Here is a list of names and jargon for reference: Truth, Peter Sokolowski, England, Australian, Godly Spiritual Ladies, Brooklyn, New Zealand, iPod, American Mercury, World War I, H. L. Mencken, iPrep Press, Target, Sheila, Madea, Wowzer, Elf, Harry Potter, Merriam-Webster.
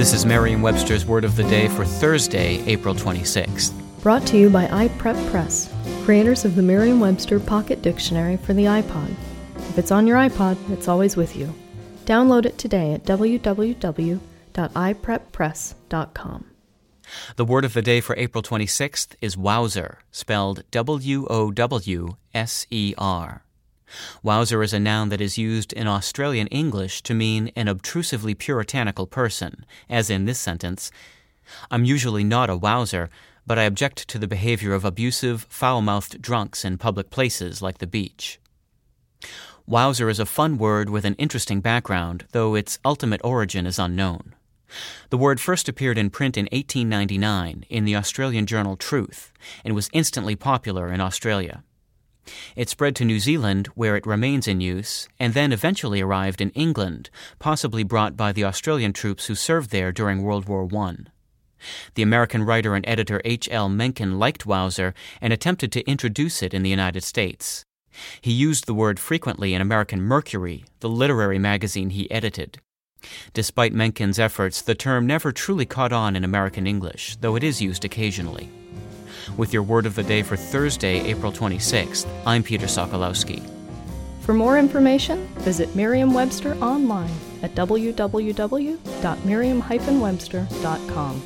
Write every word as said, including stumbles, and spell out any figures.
This is Merriam-Webster's Word of the Day for Thursday, April twenty-sixth. Brought to you by iPrep Press, creators of the Merriam-Webster Pocket Dictionary for the iPod. If it's on your iPod, it's always with you. Download it today at w w w dot i prep press dot com. The word of the day for April twenty-sixth is Wowzer, spelled W O W S E R. Wowzer is a noun that is used in Australian English to mean an obtrusively puritanical person, as in this sentence, "I'm usually not a wowzer, but I object to the behavior of abusive, foul-mouthed drunks in public places like the beach." Wowzer is a fun word with an interesting background, though its ultimate origin is unknown. The word first appeared in print in eighteen ninety-nine in the Australian journal Truth and was instantly popular in Australia. It spread to New Zealand, where it remains in use, and then eventually arrived in England, possibly brought by the Australian troops who served there during World War One. The American writer and editor H. L. Mencken liked Wowzer and attempted to introduce it in the United States. He used the word frequently in American Mercury, the literary magazine he edited. Despite Mencken's efforts, the term never truly caught on in American English, though it is used occasionally. With your Word of the Day for Thursday, April twenty-sixth, I'm Peter Sokolowski. For more information, visit Merriam-Webster online at w w w dot merriam dash webster dot com.